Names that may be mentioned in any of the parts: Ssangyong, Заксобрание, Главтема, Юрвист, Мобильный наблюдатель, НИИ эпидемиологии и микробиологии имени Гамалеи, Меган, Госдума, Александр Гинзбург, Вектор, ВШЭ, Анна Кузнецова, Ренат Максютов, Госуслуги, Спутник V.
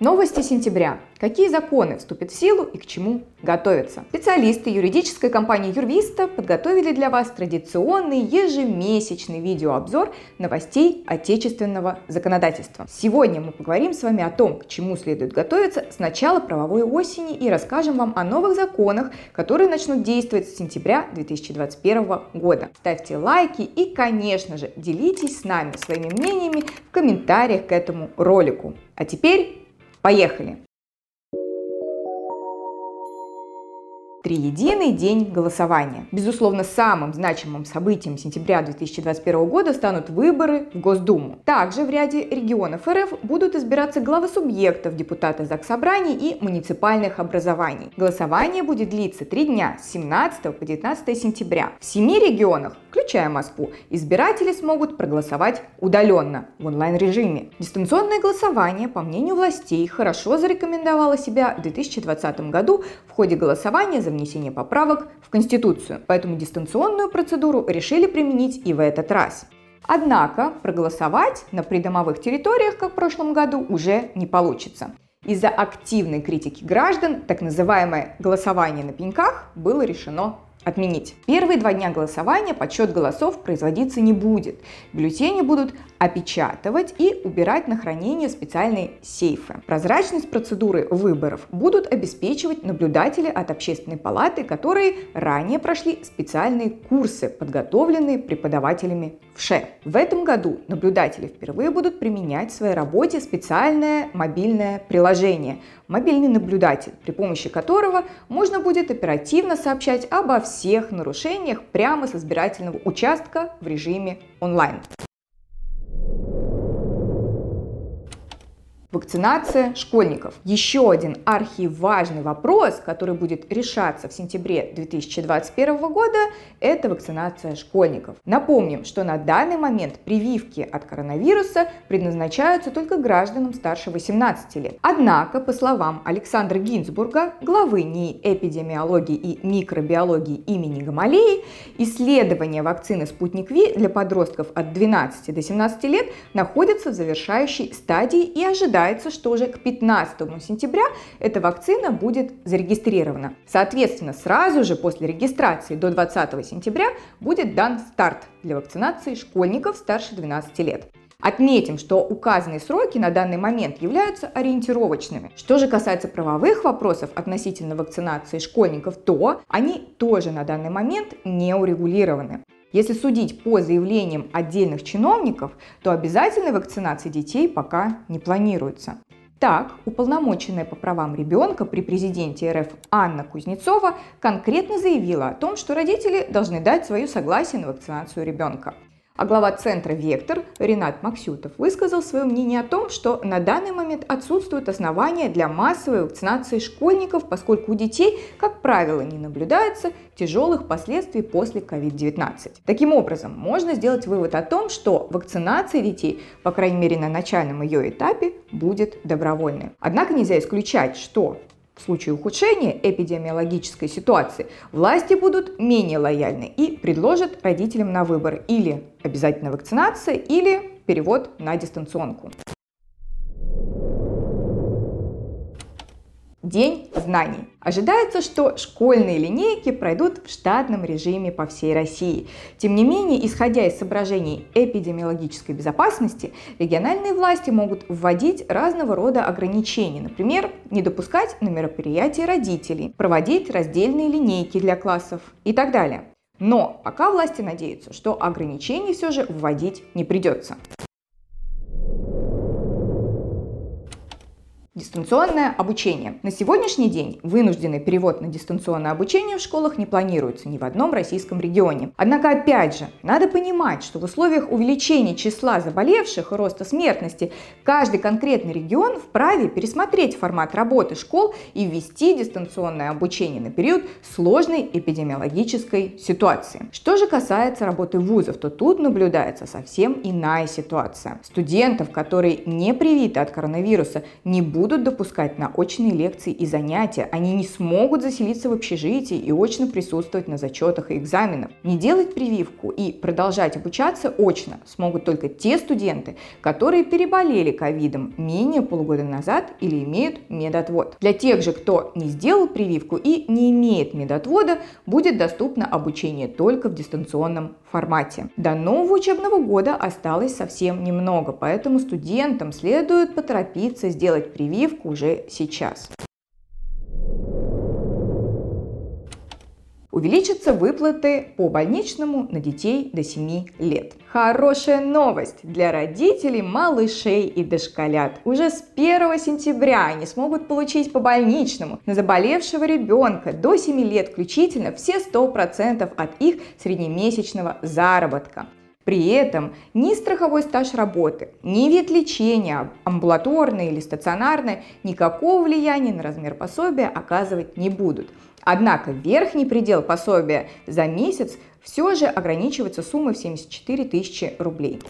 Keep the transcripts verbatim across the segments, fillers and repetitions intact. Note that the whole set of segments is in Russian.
Новости сентября. Какие законы вступят в силу и к чему готовятся? Специалисты юридической компании Юрвиста подготовили для вас традиционный ежемесячный видеообзор новостей отечественного законодательства. Сегодня мы поговорим с вами о том, к чему следует готовиться с начала правовой осени, и расскажем вам о новых законах, которые начнут действовать с сентября две тысячи двадцать первого года. Ставьте лайки и, конечно же, делитесь с нами своими мнениями в комментариях к этому ролику. А теперь... поехали! Триединый день голосования. Безусловно, самым значимым событием сентября две тысячи двадцать первого года станут выборы в Госдуму. Также в ряде регионов РФ будут избираться главы субъектов, депутаты Заксобраний и муниципальных образований. Голосование будет длиться три дня с семнадцатого по девятнадцатое сентября. В семи регионах, включая Москву, избиратели смогут проголосовать удаленно, в онлайн-режиме. Дистанционное голосование, по мнению властей, хорошо зарекомендовало себя в две тысячи двадцатом году в ходе голосования за внесение поправок в Конституцию, поэтому дистанционную процедуру решили применить и в этот раз. Однако проголосовать на придомовых территориях, как в прошлом году, уже не получится. Из-за активной критики граждан так называемое «голосование на пеньках» было решено отменить. Первые два дня голосования подсчет голосов производиться не будет. Бюллетени будут опечатывать и убирать на хранение в специальные сейфы. Прозрачность процедуры выборов будут обеспечивать наблюдатели от Общественной палаты, которые ранее прошли специальные курсы, подготовленные преподавателями ВШЭ. В этом году наблюдатели впервые будут применять в своей работе специальное мобильное приложение «Мобильный наблюдатель», при помощи которого можно будет оперативно сообщать обо всех нарушениях прямо с избирательного участка в режиме онлайн. Вакцинация школьников. Еще один архиважный вопрос, который будет решаться в сентябре две тысячи двадцать первого года, это вакцинация школьников. Напомним, что на данный момент прививки от коронавируса предназначаются только гражданам старше восемнадцати лет. Однако, по словам Александра Гинзбурга, главы НИИ эпидемиологии и микробиологии имени Гамалеи, исследования вакцины «Спутник V» для подростков от двенадцати до семнадцати лет находятся в завершающей стадии и ожидают, что уже к пятнадцатому сентября эта вакцина будет зарегистрирована. Соответственно, сразу же после регистрации до двадцатого сентября будет дан старт для вакцинации школьников старше двенадцати лет. Отметим, что указанные сроки на данный момент являются ориентировочными. Что же касается правовых вопросов относительно вакцинации школьников, то они тоже на данный момент не урегулированы. Если судить по заявлениям отдельных чиновников, то обязательной вакцинации детей пока не планируется. Так, уполномоченная по правам ребенка при президенте РФ Анна Кузнецова конкретно заявила о том, что родители должны дать свое согласие на вакцинацию ребенка. А глава центра «Вектор» Ренат Максютов высказал свое мнение о том, что на данный момент отсутствуют основания для массовой вакцинации школьников, поскольку у детей, как правило, не наблюдается тяжелых последствий после ковид девятнадцать. Таким образом, можно сделать вывод о том, что вакцинация детей, по крайней мере на начальном ее этапе, будет добровольной. Однако нельзя исключать, что... в случае ухудшения эпидемиологической ситуации власти будут менее лояльны и предложат родителям на выбор или обязательная вакцинация, или перевод на дистанционку. День знаний. Ожидается, что школьные линейки пройдут в штатном режиме по всей России. Тем не менее, исходя из соображений эпидемиологической безопасности, региональные власти могут вводить разного рода ограничения. Например, не допускать на мероприятия родителей, проводить раздельные линейки для классов и так далее. Но пока власти надеются, что ограничений все же вводить не придется. Дистанционное обучение. На сегодняшний день вынужденный перевод на дистанционное обучение в школах не планируется ни в одном российском регионе. Однако, опять же, надо понимать, что в условиях увеличения числа заболевших и роста смертности каждый конкретный регион вправе пересмотреть формат работы школ и ввести дистанционное обучение на период сложной эпидемиологической ситуации. Что же касается работы вузов, то тут наблюдается совсем иная ситуация. Студентов, которые не привиты от коронавируса, не будут будут допускать на очные лекции и занятия, они не смогут заселиться в общежитии и очно присутствовать на зачетах и экзаменах. Не делать прививку и продолжать обучаться очно смогут только те студенты, которые переболели ковидом менее полугода назад или имеют медотвод. Для тех же, кто не сделал прививку и не имеет медотвода, будет доступно обучение только в дистанционном формате. До нового учебного года осталось совсем немного, поэтому студентам следует поторопиться сделать прививку уже сейчас. Увеличатся выплаты по больничному на детей до семи лет. Хорошая новость для родителей малышей и дошколят. Уже с первого сентября они смогут получить по больничному на заболевшего ребенка до семи лет включительно все сто процентов от их среднемесячного заработка. При этом ни страховой стаж работы, ни вид лечения, амбулаторный или стационарный, никакого влияния на размер пособия оказывать не будут. Однако верхний предел пособия за месяц все же ограничивается суммой в семьдесят четыре тысячи рублей.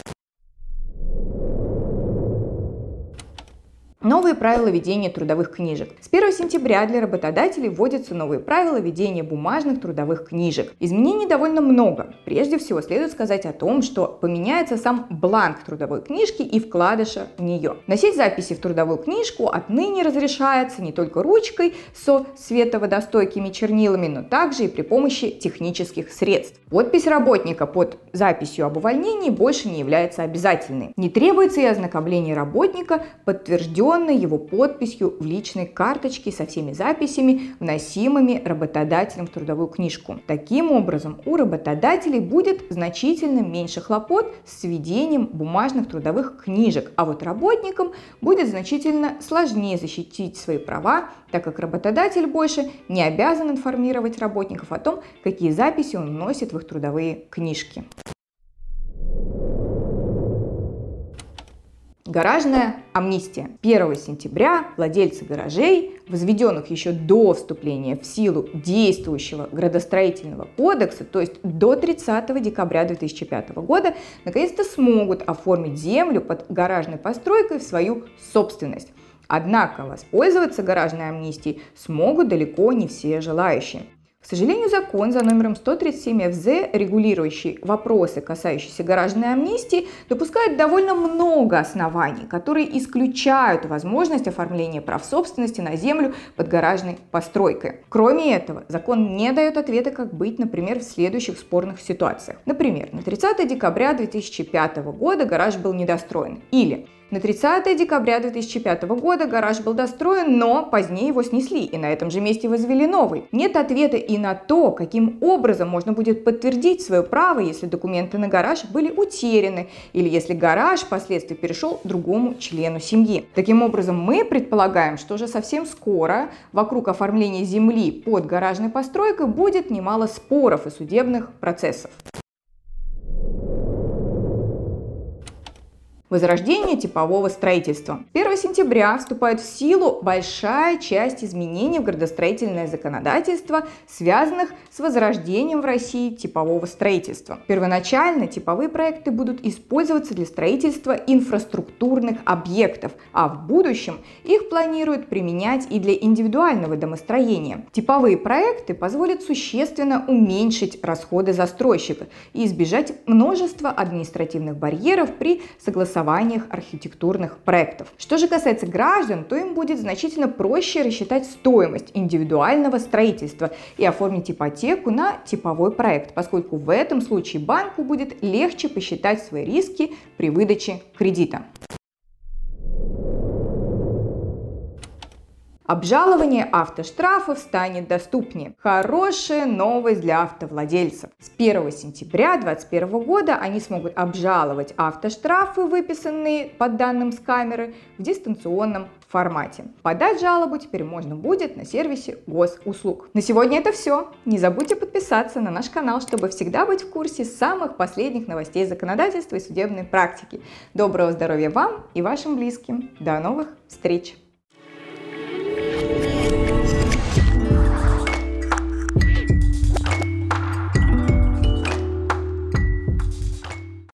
Новые правила ведения трудовых книжек. С первого сентября для работодателей вводятся новые правила ведения бумажных трудовых книжек. Изменений довольно много. Прежде всего, следует сказать о том, что поменяется сам бланк трудовой книжки и вкладыша в нее. Вносить записи в трудовую книжку отныне разрешается не только ручкой со световодостойкими чернилами, но также и при помощи технических средств. Подпись работника под записью об увольнении больше не является обязательной. Не требуется и ознакомление работника, подтвержден его подписью в личной карточке со всеми записями, вносимыми работодателем в трудовую книжку. Таким образом, у работодателей будет значительно меньше хлопот с сведением бумажных трудовых книжек, а вот работникам будет значительно сложнее защитить свои права, так как работодатель больше не обязан информировать работников о том, какие записи он вносит в их трудовые книжки. Гаражная амнистия. первого сентября владельцы гаражей, возведенных еще до вступления в силу действующего градостроительного кодекса, то есть до тридцатого декабря две тысячи пятого года, наконец-то смогут оформить землю под гаражной постройкой в свою собственность. Однако воспользоваться гаражной амнистией смогут далеко не все желающие. К сожалению, закон за номером сто тридцать семь эф зэ, регулирующий вопросы, касающиеся гаражной амнистии, допускает довольно много оснований, которые исключают возможность оформления прав собственности на землю под гаражной постройкой. Кроме этого, закон не дает ответа, как быть, например, в следующих спорных ситуациях. Например, на тридцатое декабря две тысячи пятого года гараж был недостроен или... На тридцатое декабря две тысячи пятого года гараж был достроен, но позднее его снесли и на этом же месте возвели новый. Нет ответа и на то, каким образом можно будет подтвердить свое право, если документы на гараж были утеряны или если гараж впоследствии перешел другому члену семьи. Таким образом, мы предполагаем, что уже совсем скоро вокруг оформления земли под гаражной постройкой будет немало споров и судебных процессов. Возрождение типового строительства. первого сентября вступает в силу большая часть изменений в градостроительное законодательство, связанных с возрождением в России типового строительства. Первоначально типовые проекты будут использоваться для строительства инфраструктурных объектов, а в будущем их планируют применять и для индивидуального домостроения. Типовые проекты позволят существенно уменьшить расходы застройщика и избежать множества административных барьеров при согласовании архитектурных проектов. Что же касается граждан, то им будет значительно проще рассчитать стоимость индивидуального строительства и оформить ипотеку на типовой проект, поскольку в этом случае банку будет легче посчитать свои риски при выдаче кредита. Обжалование автоштрафов станет доступнее. Хорошая новость для автовладельцев. С первого сентября две тысячи двадцать первого года они смогут обжаловать автоштрафы, выписанные по данным с камеры, в дистанционном формате. Подать жалобу теперь можно будет на сервисе Госуслуг. На сегодня это все. Не забудьте подписаться на наш канал, чтобы всегда быть в курсе самых последних новостей законодательства и судебной практики. Доброго здоровья вам и вашим близким. До новых встреч!